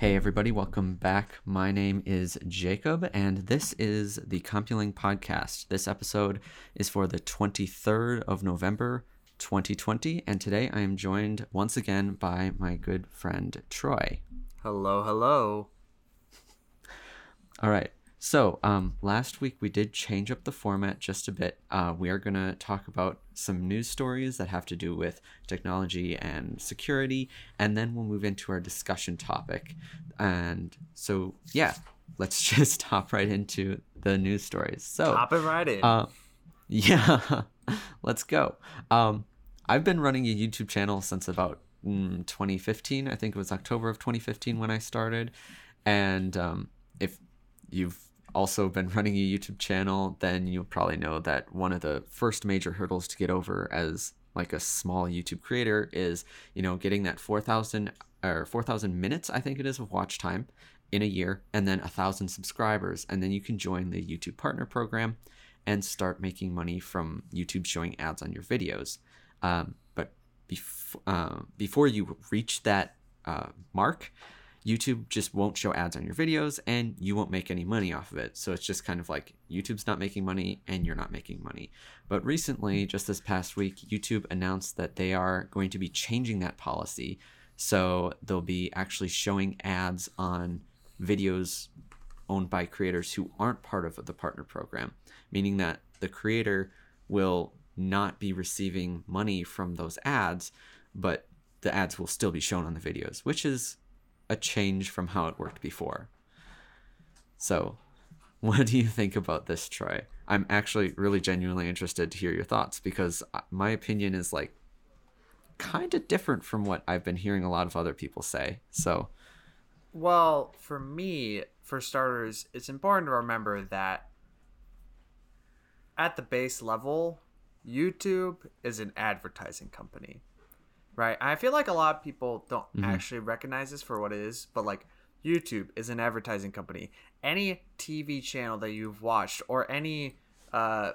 Hey everybody, welcome back. My name is Jacob, and this is the Compiling Podcast. This episode is for the 23rd of November, 2020, and today I am joined once again by my good friend, Troy. Hello, hello. All right, so last week we did change up the format just a bit. We are going to talk about some news stories that have to do with technology and security, and then we'll move into our discussion topic. And so, yeah, let's just hop right into the news stories. So hop it right in. Yeah, let's go. I've been running a YouTube channel since about 2015. I think it was October of 2015 when I started. And if you've also been running a YouTube channel, then you'll probably know that one of the first major hurdles to get over as like a small YouTube creator is, you know, getting that 4,000 minutes, I think it is, of watch time in a year, and then 1,000 subscribers, and then you can join the YouTube Partner Program and start making money from YouTube showing ads on your videos. But before you reach that mark, YouTube just won't show ads on your videos and you won't make any money off of it. So it's just kind of like YouTube's not making money and you're not making money. But recently, just this past week, YouTube announced that they are going to be changing that policy. So they'll be actually showing ads on videos owned by creators who aren't part of the partner program, meaning that the creator will not be receiving money from those ads, but the ads will still be shown on the videos, which is a change from how it worked before. So what do you think about this, Troy? I'm actually really genuinely interested to hear your thoughts, because my opinion is like kind of different from what I've been hearing a lot of other people say. So, well, for me, for starters, it's important to remember that at the base level, YouTube is an advertising company. Right. I feel like a lot of people don't actually recognize this for what it is, but like YouTube is an advertising company. Any TV channel that you've watched or any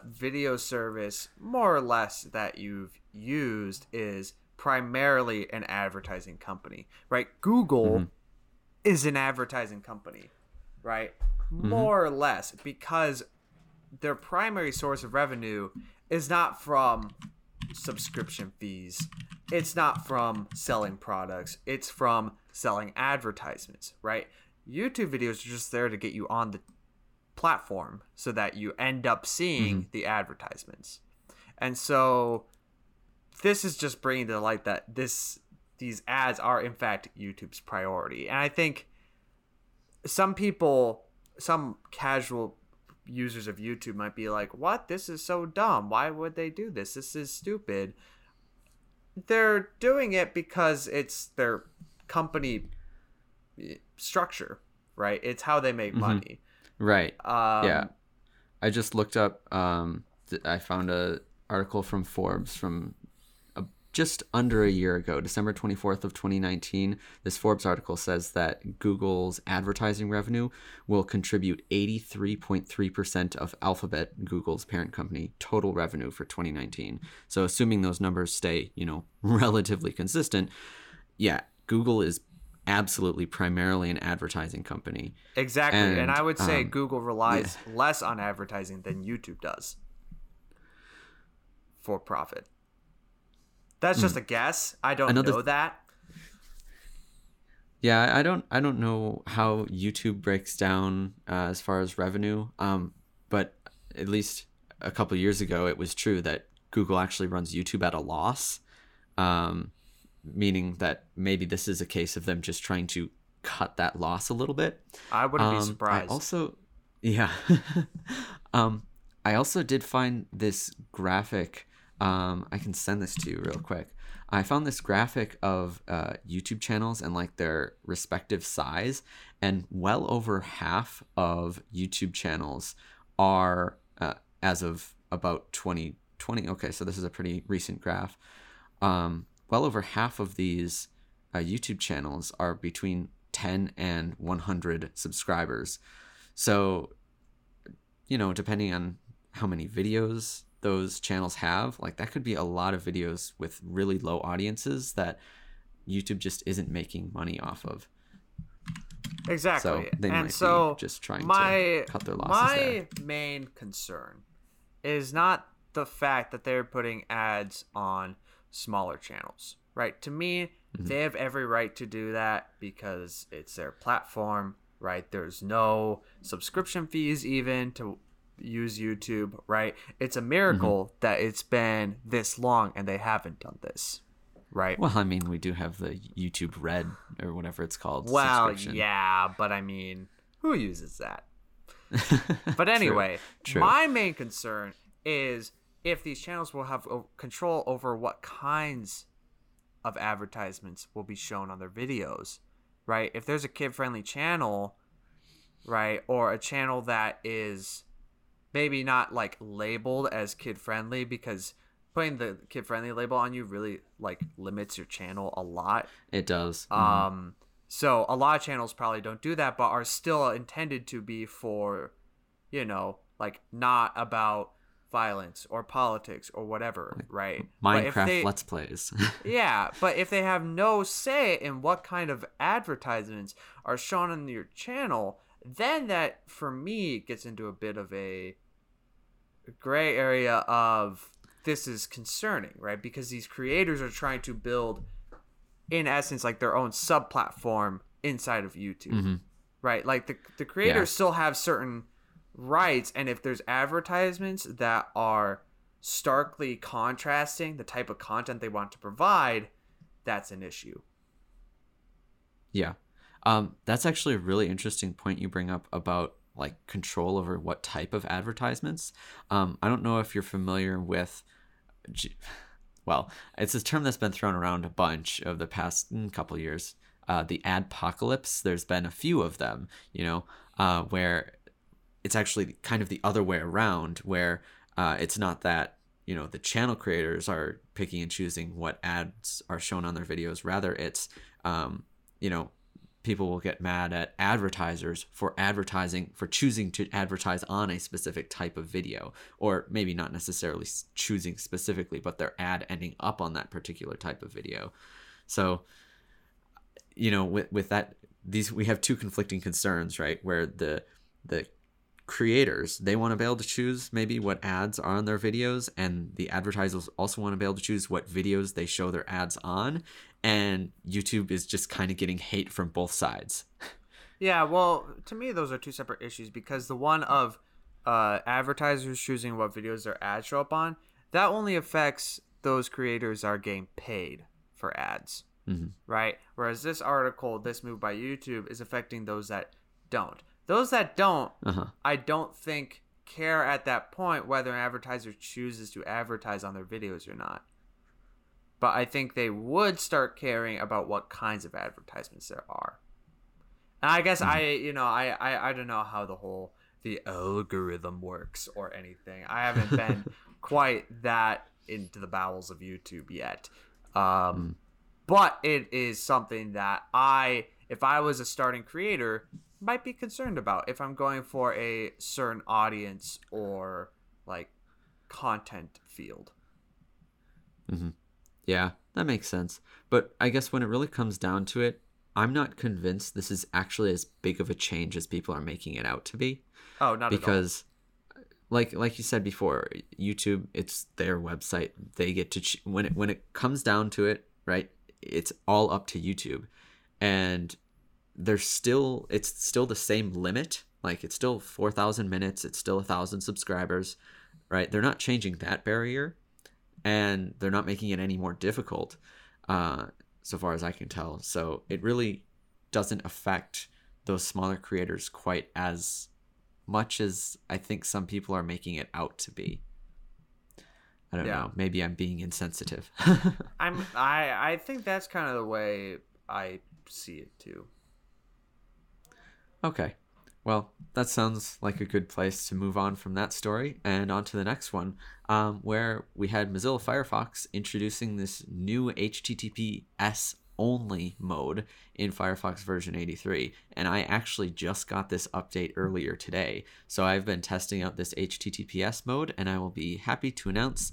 video service more or less that you've used is primarily an advertising company. Right. Google is an advertising company. Right. More or less, because their primary source of revenue is not from subscription fees. It's not from selling products. It's from selling advertisements, right? YouTube videos are just there to get you on the platform so that you end up seeing the advertisements. And so this is just bringing to light that these ads are, in fact, YouTube's priority. And I think some people, some casual users of YouTube might be like, what? This is so dumb. Why would they do this? This is stupid. They're doing it because it's their company structure, right? It's how they make money. Right. Yeah. I just looked up, I found an article from Forbes from just under a year ago, December 24th of 2019. This Forbes article says that Google's advertising revenue will contribute 83.3% of Alphabet, Google's parent company, total revenue for 2019. So assuming those numbers stay, you know, relatively consistent, yeah, Google is absolutely primarily an advertising company. Exactly. And I would say Google relies less on advertising than YouTube does for profit. That's just a guess. I don't know that. Yeah, I don't know how YouTube breaks down as far as revenue. But at least a couple of years ago, it was true that Google actually runs YouTube at a loss, meaning that maybe this is a case of them just trying to cut that loss a little bit. I wouldn't be surprised. I also did find this graphic. I can send this to you real quick. I found this graphic of YouTube channels and like their respective size, and well over half of YouTube channels are as of about 2020. Okay, so this is a pretty recent graph. Well over half of these YouTube channels are between 10 and 100 subscribers. So, you know, depending on how many videos those channels have, like that could be a lot of videos with really low audiences that YouTube just isn't making money off of. Exactly. So they and might so be just trying to cut their losses there. My main concern is not the fact that they're putting ads on smaller channels, right? To me, they have every right to do that because it's their platform, right? There's no subscription fees even to use YouTube, right? It's a miracle that it's been this long and they haven't done this. Right. Well, I mean, we do have the YouTube Red or whatever it's called. Well, yeah, but I mean, who uses that? But anyway, True. My main concern is if these channels will have control over what kinds of advertisements will be shown on their videos, right? If there's a kid-friendly channel, right, or a channel that is maybe not like labeled as kid-friendly because putting the kid-friendly label on you really like limits your channel a lot. It does. So a lot of channels probably don't do that, but are still intended to be for, you know, like not about violence or politics or whatever, like, right? Minecraft Let's Plays. Yeah, but if they have no say in what kind of advertisements are shown on your channel, then that for me gets into a bit of a gray area of this is concerning, right? Because these creators are trying to build, in essence, like their own sub-platform inside of YouTube, right? Like the creators still have certain rights, and if there's advertisements that are starkly contrasting the type of content they want to provide, that's an issue. Yeah. That's actually a really interesting point you bring up about like control over what type of advertisements. I don't know if you're familiar with, well, it's a term that's been thrown around a bunch over the past couple years, the adpocalypse. There's been a few of them, you know, where it's actually kind of the other way around, where it's not that, you know, the channel creators are picking and choosing what ads are shown on their videos. Rather, it's, you know, people will get mad at advertisers for advertising, for choosing to advertise on a specific type of video, or maybe not necessarily choosing specifically, but their ad ending up on that particular type of video. So, you know, with that, these, we have two conflicting concerns, right? Where the creators, they want to be able to choose maybe what ads are on their videos, and the advertisers also want to be able to choose what videos they show their ads on. And YouTube is just kind of getting hate from both sides. Yeah, well, to me, those are two separate issues, because the one of advertisers choosing what videos their ads show up on, that only affects those creators that are getting paid for ads, right? Whereas this article, this move by YouTube, is affecting those that don't. Those that don't, I don't think care at that point whether an advertiser chooses to advertise on their videos or not. But I think they would start caring about what kinds of advertisements there are. And I guess I don't know how the algorithm works or anything. I haven't been quite that into the bowels of YouTube yet. But it is something that if I was a starting creator, might be concerned about if I'm going for a certain audience or like content field. Yeah, that makes sense. But I guess when it really comes down to it, I'm not convinced this is actually as big of a change as people are making it out to be. Oh, not at all. Because like you said before, YouTube, it's their website. They get to when it comes down to it, right? It's all up to YouTube. And there's still, it's still the same limit. Like it's still 4,000 minutes. It's still 1,000 subscribers, right? They're not changing that barrier. And they're not making it any more difficult, so far as I can tell. So it really doesn't affect those smaller creators quite as much as I think some people are making it out to be. I don't know. Maybe I'm being insensitive. I think that's kind of the way I see it too. Okay. Well, that sounds like a good place to move on from that story and on to the next one, where we had Mozilla Firefox introducing this new HTTPS only mode in Firefox version 83. And I actually just got this update earlier today. So I've been testing out this HTTPS mode, and I will be happy to announce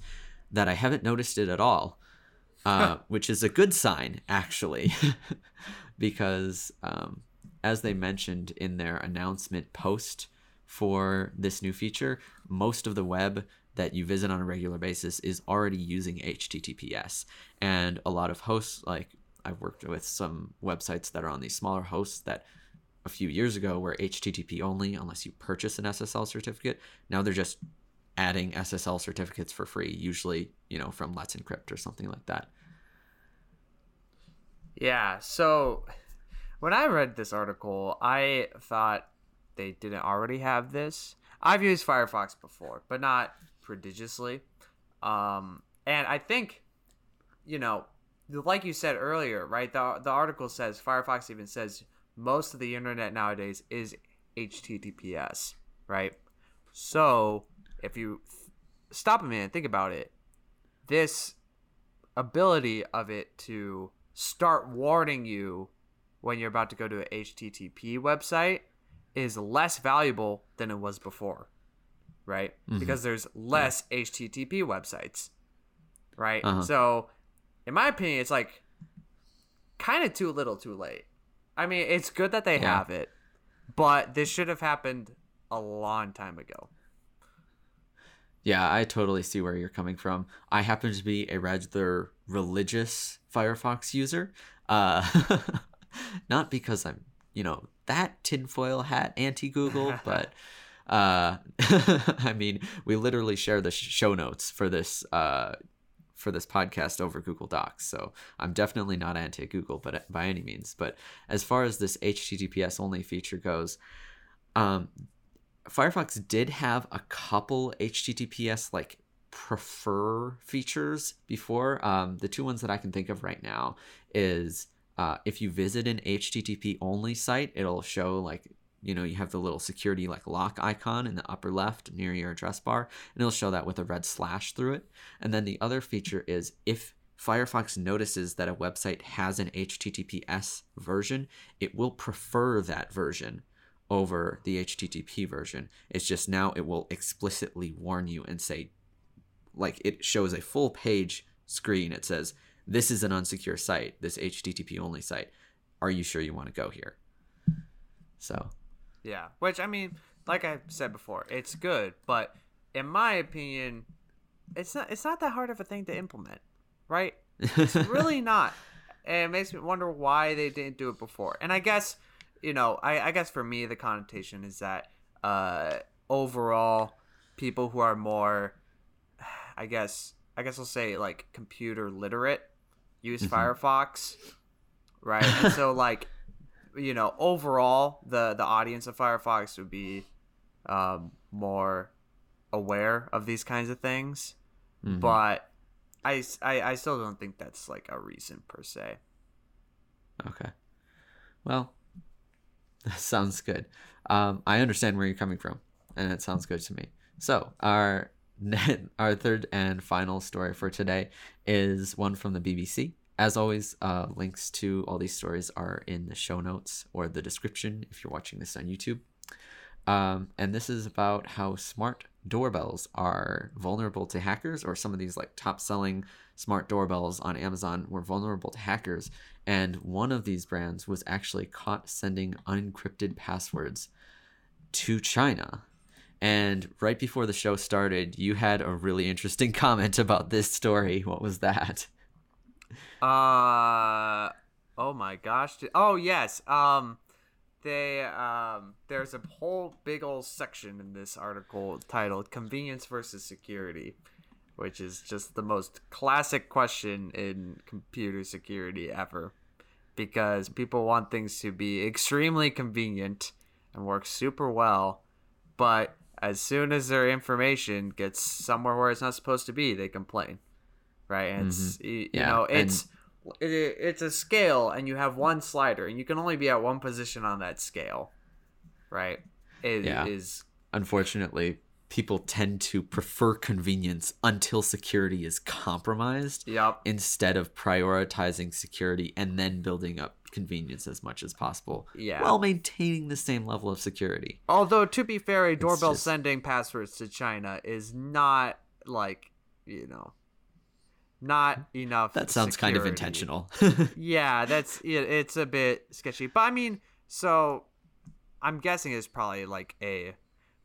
that I haven't noticed it at all, which is a good sign, actually, because as they mentioned in their announcement post for this new feature, most of the web that you visit on a regular basis is already using HTTPS. And a lot of hosts, like I've worked with some websites that are on these smaller hosts that a few years ago were HTTP only unless you purchase an SSL certificate. Now they're just adding SSL certificates for free, usually, you know, from Let's Encrypt or something like that. Yeah, so when I read this article, I thought they didn't already have this. I've used Firefox before, but not prodigiously. And I think, you know, like you said earlier, right, the article says, Firefox even says most of the internet nowadays is HTTPS, right? So if you stop a minute and think about it, this ability of it to start warning you when you're about to go to an HTTP website is less valuable than it was before, right? Mm-hmm. Because there's less HTTP websites, right? Uh-huh. So in my opinion, it's like kind of too little too late. I mean, it's good that they have it, but this should have happened a long time ago. Yeah, I totally see where you're coming from. I happen to be a rather religious Firefox user. Not because I'm, you know, that tinfoil hat anti-Google, but I mean, we literally share the show notes for this podcast over Google Docs. So I'm definitely not anti-Google, but by any means. But as far as this HTTPS only feature goes, Firefox did have a couple HTTPS like prefer features before. The two ones that I can think of right now is if you visit an HTTP only site, it'll show like, you know, you have the little security like lock icon in the upper left near your address bar, and it'll show that with a red slash through it. And then the other feature is if Firefox notices that a website has an HTTPS version, it will prefer that version over the HTTP version. It's just now it will explicitly warn you and say, like it shows a full page screen. It says, this is an unsecure site, this HTTP only site. Are you sure you want to go here? So, yeah, which I mean, like I said before, it's good, but in my opinion, it's not that hard of a thing to implement, right? It's really not. And it makes me wonder why they didn't do it before. And I guess, you know, I guess for me, the connotation is that overall people who are more, I guess I'll say like computer literate use Firefox, right? And so like, you know, overall the audience of Firefox would be more aware of these kinds of things. Mm-hmm. But I still don't think that's like a reason per se. Okay. Well, that sounds good. I understand where you're coming from, and it sounds good to me. So our third and final story for today is one from the BBC. As always, links to all these stories are in the show notes or the description if you're watching this on YouTube. And this is about how smart doorbells are vulnerable to hackers, or some of these like top-selling smart doorbells on Amazon were vulnerable to hackers. And one of these brands was actually caught sending unencrypted passwords to China. And right before the show started, you had a really interesting comment about this story. What was that? Oh my gosh. Oh yes. They there's a whole big old section in this article titled Convenience versus Security, which is just the most classic question in computer security ever, because people want things to be extremely convenient and work super well, but as soon as their information gets somewhere where it's not supposed to be, they complain. Right, and it's, you know, it's a scale, and you have one slider, and you can only be at one position on that scale, right? It is. Unfortunately, people tend to prefer convenience until security is compromised. Yep. Instead of prioritizing security and then building up convenience as much as possible, while maintaining the same level of security. Although, to be fair, a doorbell sending passwords to China is not like, you know. Not enough. That sounds security. Kind of intentional. Yeah, it's a bit sketchy. But I mean, So I'm guessing it's probably like a,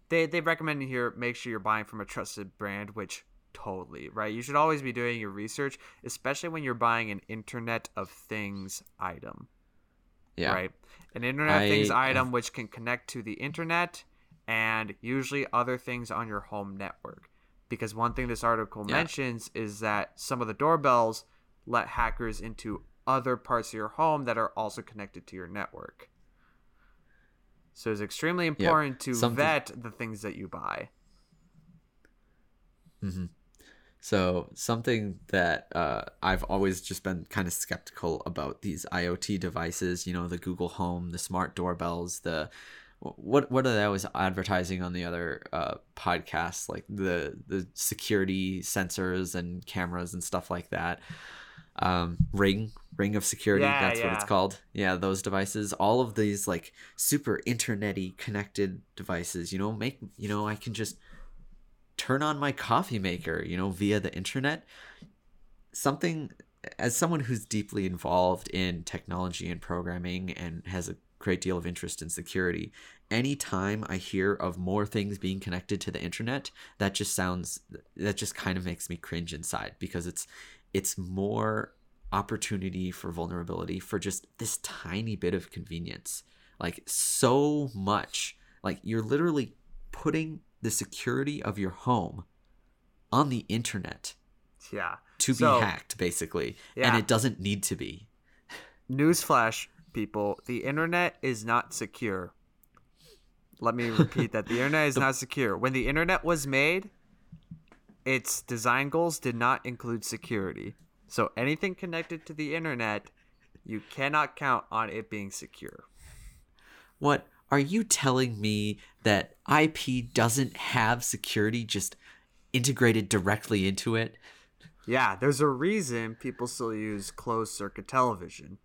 they recommend here, make sure you're buying from a trusted brand, which totally, right? You should always be doing your research, especially when you're buying an Internet of Things item. Yeah. Right? An Internet of Things item which can connect to the internet and usually other things on your home network. Because one thing this article mentions is that some of the doorbells let hackers into other parts of your home that are also connected to your network. So it's extremely important to vet the things that you buy. Mm-hmm. So something that I've always just been kind of skeptical about these IoT devices, you know, the Google Home, the smart doorbells, the what are they always advertising on the other podcasts, like the security sensors and cameras and stuff like that. Ring of security, that's what it's called. Yeah, those devices, all of these like super internet-y connected devices, you know, make, you know, I can just turn on my coffee maker, you know, via the internet. Something, as someone who's deeply involved in technology and programming and has a great deal of interest in security, anytime I hear of more things being connected to the internet, that just kind of makes me cringe inside, because it's more opportunity for vulnerability for just this tiny bit of convenience. Like so much, like you're literally putting the security of your home on the internet to be hacked, basically. Yeah. And it doesn't need to be. Newsflash, people. The internet is not secure. Let me repeat that. The internet is not secure. When the internet was made, its design goals did not include security. So anything connected to the internet, you cannot count on it being secure. What? Are you telling me that IP doesn't have security just integrated directly into it? Yeah, there's a reason people still use closed-circuit television.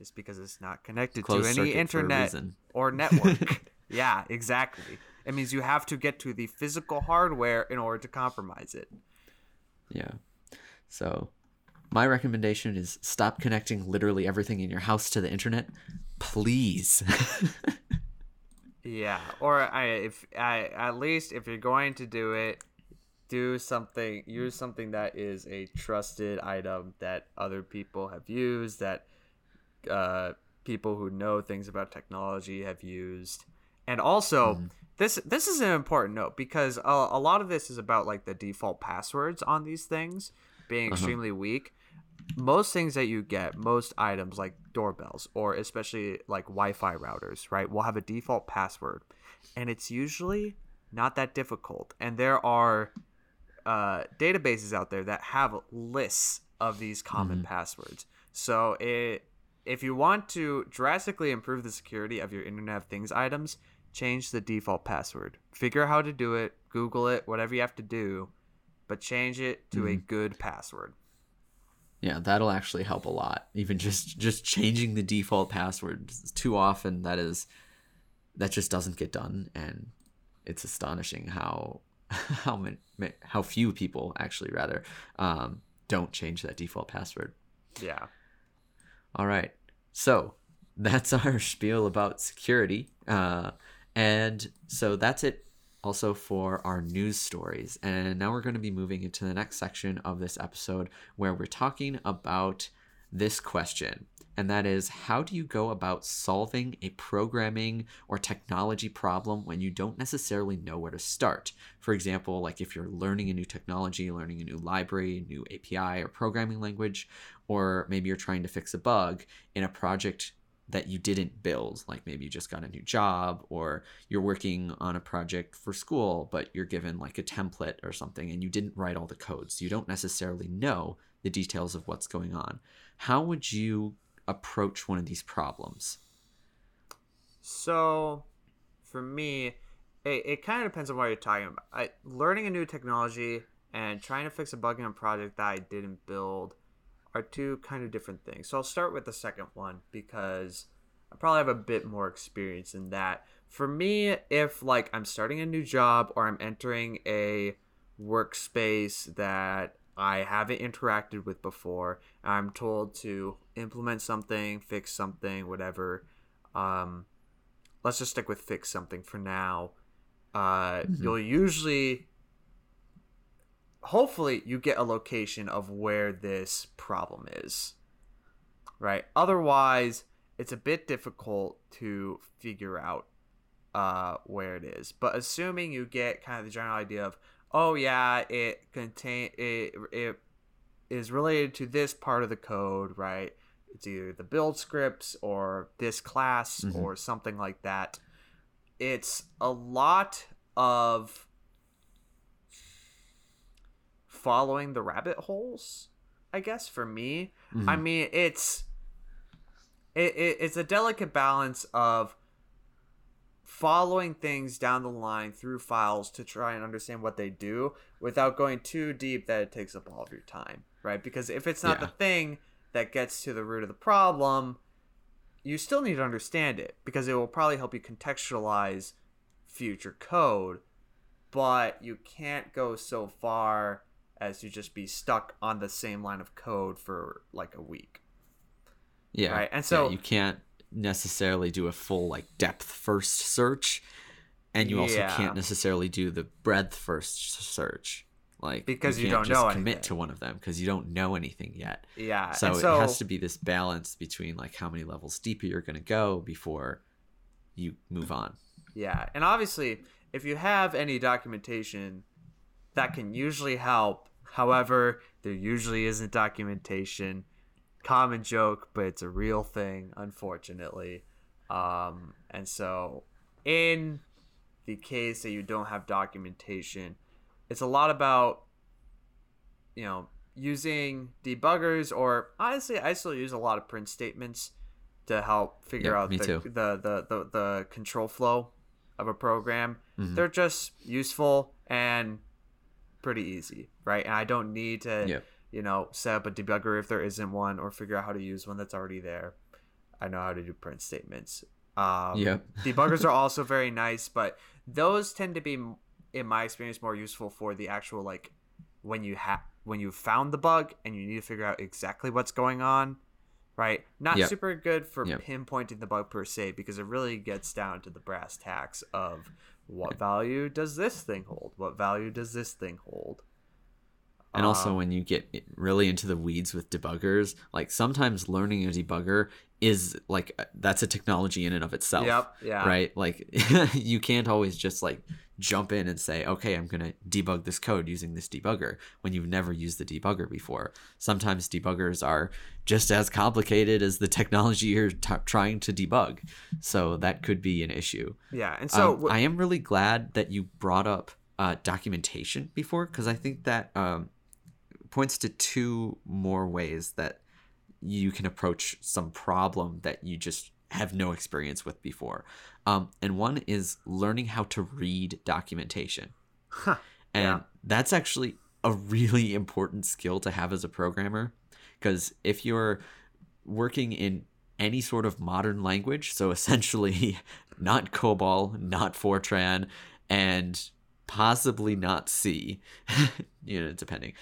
It's because it's not connected to any internet or network. Yeah, exactly. It means you have to get to the physical hardware in order to compromise it. Yeah. So my recommendation is stop connecting literally everything in your house to the internet, please. Yeah. Or at least if you're going to do it, use something that is a trusted item that other people have used, that people who know things about technology have used. And also, this is an important note, because a lot of this is about like the default passwords on these things being extremely weak. Most things that you get, most items like doorbells or especially like Wi-Fi routers, right, will have a default password, and it's usually not that difficult. And there are databases out there that have lists of these common passwords. So if you want to drastically improve the security of your Internet of Things items, change the default password. Figure out how to do it. Google it. Whatever you have to do, but change it to a good password. Yeah, that'll actually help a lot. Even just changing the default password. Too often that just doesn't get done, and it's astonishing how few people actually don't change that default password. Yeah. All right, so that's our spiel about security. And so that's it also for our news stories. And now we're going to be moving into the next section of this episode, where we're talking about this question. And that is, how do you go about solving a programming or technology problem when you don't necessarily know where to start? For example, like if you're learning a new technology, learning a new library, a new API or programming language, or maybe you're trying to fix a bug in a project that you didn't build, like maybe you just got a new job, or you're working on a project for school, but you're given like a template or something and you didn't write all the code. So you don't necessarily know the details of what's going on. How would you approach one of these problems? So for me, it kind of depends on what you're talking about. Learning a new technology and trying to fix a bug in a project that I didn't build are two kind of different things. So I'll start with the second one, because I probably have a bit more experience in that. For me, if like I'm starting a new job or I'm entering a workspace that I haven't interacted with before, I'm told to implement something, fix something, whatever. let's just stick with fix something for now. You'll usually, hopefully you get a location of where this problem is, right? Otherwise, it's a bit difficult to figure out where it is. But assuming you get kind of the general idea of, oh yeah, it is related to this part of the code, right? It's either the build scripts or this class or something like that. It's a lot of following the rabbit holes, I guess, for me. I mean, it's a delicate balance of following things down the line through files to try and understand what they do without going too deep that it takes up all of your time, right? Because if it's not the thing that gets to the root of the problem, you still need to understand it because it will probably help you contextualize future code, but you can't go so far as to just be stuck on the same line of code for like a week. Yeah. Right. And so you can't necessarily do a full like depth first search, and you also can't necessarily do the breadth first search, like, because you don't know anything. Commit to one of them because you don't know anything yet. Yeah. So it has to be this balance between like how many levels deeper you're going to go before you move on. Yeah. And obviously if you have any documentation, that can usually help. However, there usually isn't documentation. Common joke, but it's a real thing, unfortunately. And so in the case that you don't have documentation, it's a lot about, you know, using debuggers, or honestly, I still use a lot of print statements to help figure out the control flow of a program. They're just useful and pretty easy, right? And I don't need to, you know, set up a debugger if there isn't one, or figure out how to use one that's already there. I know how to do print statements. Debuggers are also very nice, but those tend to be, in my experience, more useful for the actual, like, when you found the bug and you need to figure out exactly what's going on, right? Not super good for pinpointing the bug per se, because it really gets down to the brass tacks of what value does this thing hold? What value does this thing hold? And also when you get really into the weeds with debuggers, like sometimes learning a debugger is like, that's a technology in and of itself, right? Like you can't always just like jump in and say, okay, I'm going to debug this code using this debugger when you've never used the debugger before. Sometimes debuggers are just as complicated as the technology you're trying to debug. So that could be an issue. Yeah. And so I am really glad that you brought up documentation before, because I think that, points to two more ways that you can approach some problem that you just have no experience with before. And one is learning how to read documentation. And that's actually a really important skill to have as a programmer, because if you're working in any sort of modern language, so essentially not COBOL, not Fortran, and possibly not C, you know, depending.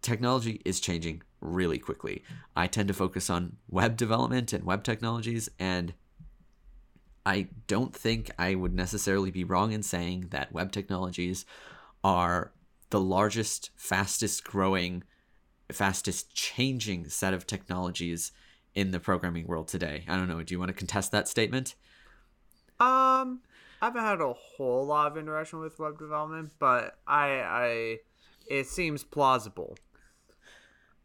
Technology is changing really quickly. I tend to focus on web development and web technologies, and I don't think I would necessarily be wrong in saying that web technologies are the largest, fastest growing, fastest changing set of technologies in the programming world today. I don't know. Do you want to contest that statement? I haven't had a whole lot of interaction with web development, but I it seems plausible.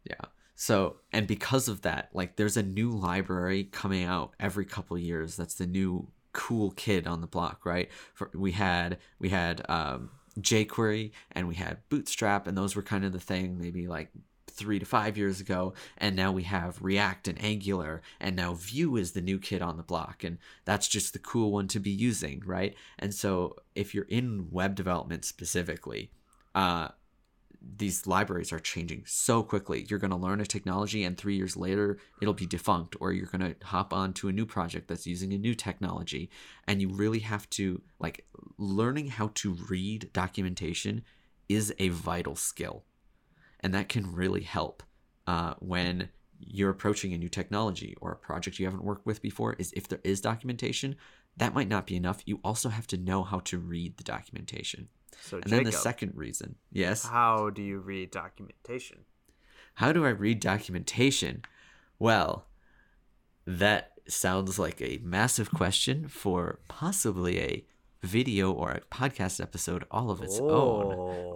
Yeah. So, and because of that, like there's a new library coming out every couple of years. That's the new cool kid on the block, right? We had jQuery and we had Bootstrap, and those were kind of the thing maybe like 3 to 5 years ago. And now we have React and Angular, and now Vue is the new kid on the block, and that's just the cool one to be using, right? And so if you're in web development specifically, these libraries are changing so quickly. You're going to learn a technology, and 3 years later it'll be defunct, or you're going to hop on to a new project that's using a new technology. And you really have to, like, learning how to read documentation is a vital skill. And that can really help when you're approaching a new technology or a project you haven't worked with before is if there is documentation, that might not be enough. You also have to know how to read the documentation. So, and Jacob, then the second reason, yes? How do you read documentation? How do I read documentation? Well, that sounds like a massive question for possibly a video or a podcast episode all of its own.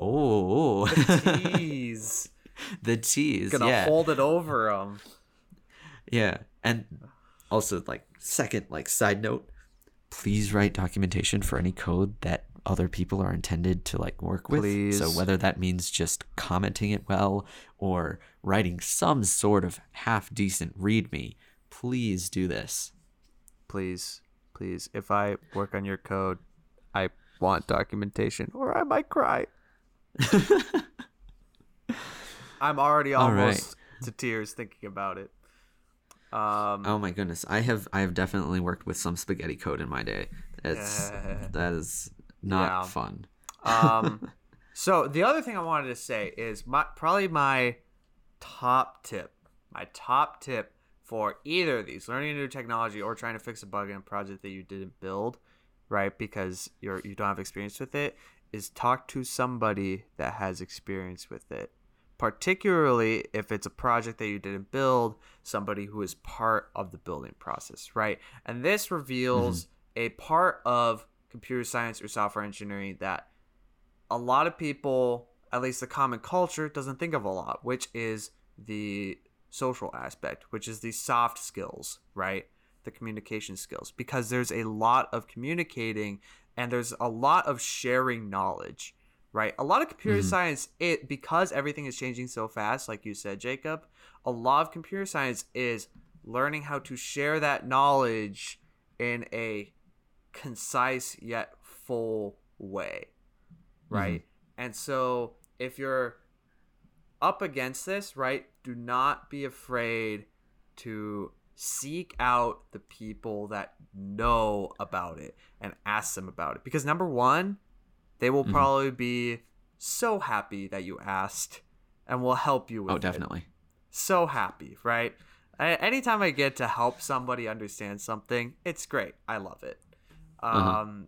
Oh, the tease. The tease. Gonna hold it over them. Yeah. And also, like, second, like, side note, please write documentation for any code that other people are intended to, like, work with. Please. So whether that means just commenting it well or writing some sort of half decent readme, please do this. Please. If I work on your code, I want documentation or I might cry. I'm already almost to tears thinking about it. Oh my goodness. I have definitely worked with some spaghetti code in my day. That is not fun. So the other thing I wanted to say is my top tip for either of these, learning a new technology or trying to fix a bug in a project that you didn't build, right? Because you don't have experience with it, is talk to somebody that has experience with it. Particularly if it's a project that you didn't build, somebody who is part of the building process, right? And this reveals a part of computer science or software engineering that a lot of people, at least the common culture, doesn't think of a lot, which is the social aspect, which is the soft skills, right? The communication skills, because there's a lot of communicating and there's a lot of sharing knowledge. Right. A lot of computer science, because everything is changing so fast, like you said, Jacob, a lot of computer science is learning how to share that knowledge in a concise yet full way. Right. And so if you're up against this, right, do not be afraid to seek out the people that know about it and ask them about it. Because number one, they will probably be so happy that you asked and will help you with it. Oh, definitely. So happy, right? Anytime I get to help somebody understand something, it's great. I love it. And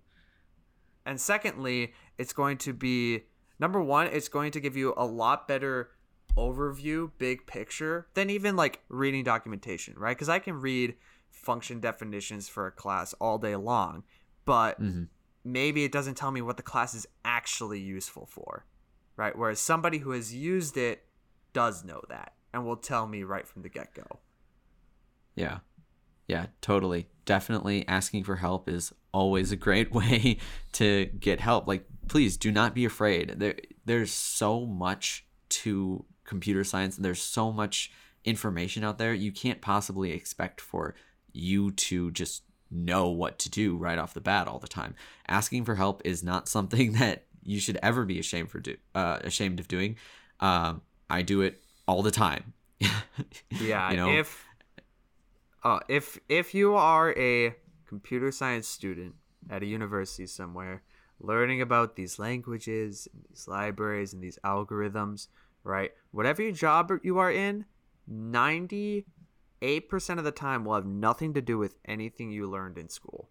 secondly, it's going to be, number one, it's going to give you a lot better overview, big picture, than even like reading documentation, right? Because I can read function definitions for a class all day long, but maybe it doesn't tell me what the class is actually useful for, right? Whereas somebody who has used it does know that and will tell me right from the get-go. Yeah, totally. Definitely asking for help is always a great way to get help. Like, please do not be afraid. There's so much to computer science and there's so much information out there. You can't possibly expect for you to just know what to do right off the bat all the time. Asking for help is not something that you should ever be ashamed of doing. I do it all the time. Yeah. You know? If you are a computer science student at a university somewhere, learning about these languages, and these libraries, and these algorithms, right? Whatever your job you are in, 98% of the time will have nothing to do with anything you learned in school,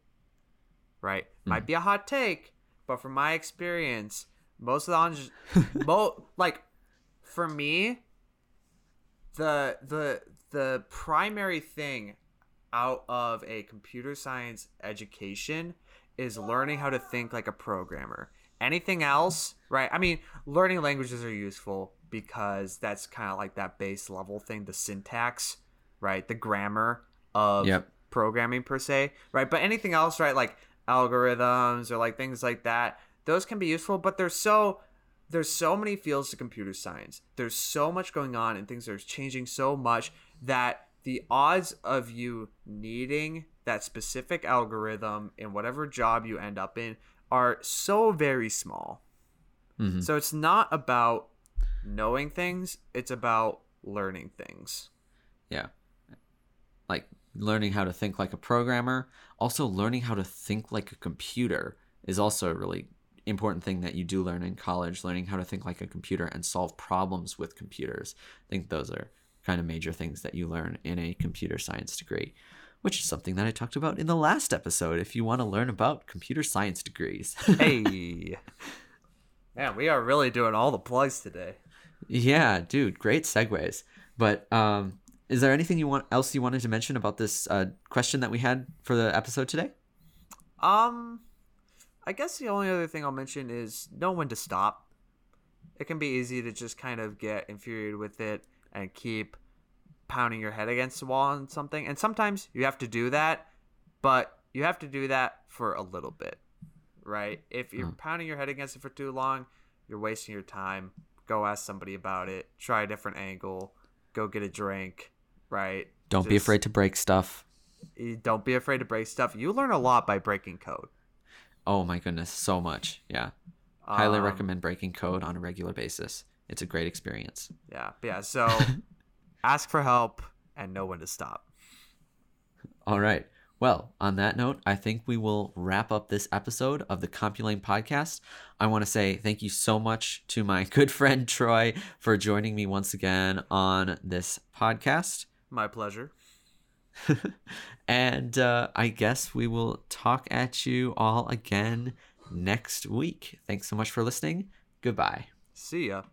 right? Might be a hot take, but from my experience, most of the like, for me, the primary thing out of a computer science education is learning how to think like a programmer. Anything else, right? I mean, learning languages are useful because that's kind of like that base level thing, the syntax, right? The grammar of programming per se, right? But anything else, right? Like algorithms or like things like that, those can be useful, but there's so many fields to computer science. There's so much going on and things are changing so much that the odds of you needing that specific algorithm in whatever job you end up in are so very small. So it's not about knowing things. It's about learning things. Yeah. Like learning how to think like a programmer. Also learning how to think like a computer is also a really important thing that you do learn in college, learning how to think like a computer and solve problems with computers. I think those are kind of major things that you learn in a computer science degree, which is something that I talked about in the last episode if you want to learn about computer science degrees. Hey. Man, we are really doing all the plugs today. Yeah, dude, great segues. But is there anything else you wanted to mention about this question that we had for the episode today? I guess the only other thing I'll mention is know when to stop. It can be easy to just kind of get infuriated with it and keep pounding your head against the wall on something. And sometimes you have to do that, but you have to do that for a little bit, right? If you're pounding your head against it for too long, you're wasting your time. Go ask somebody about it. Try a different angle. Go get a drink, right? Don't be afraid to break stuff. Don't be afraid to break stuff. You learn a lot by breaking code. Oh my goodness, so much. Yeah. Highly recommend breaking code on a regular basis. It's a great experience. Yeah. So ask for help and know when to stop. All right. Well, on that note, I think we will wrap up this episode of the Compiling Podcast. I want to say thank you so much to my good friend Troy for joining me once again on this podcast. My pleasure. And I guess we will talk at you all again next week. Thanks so much for listening. Goodbye. See ya.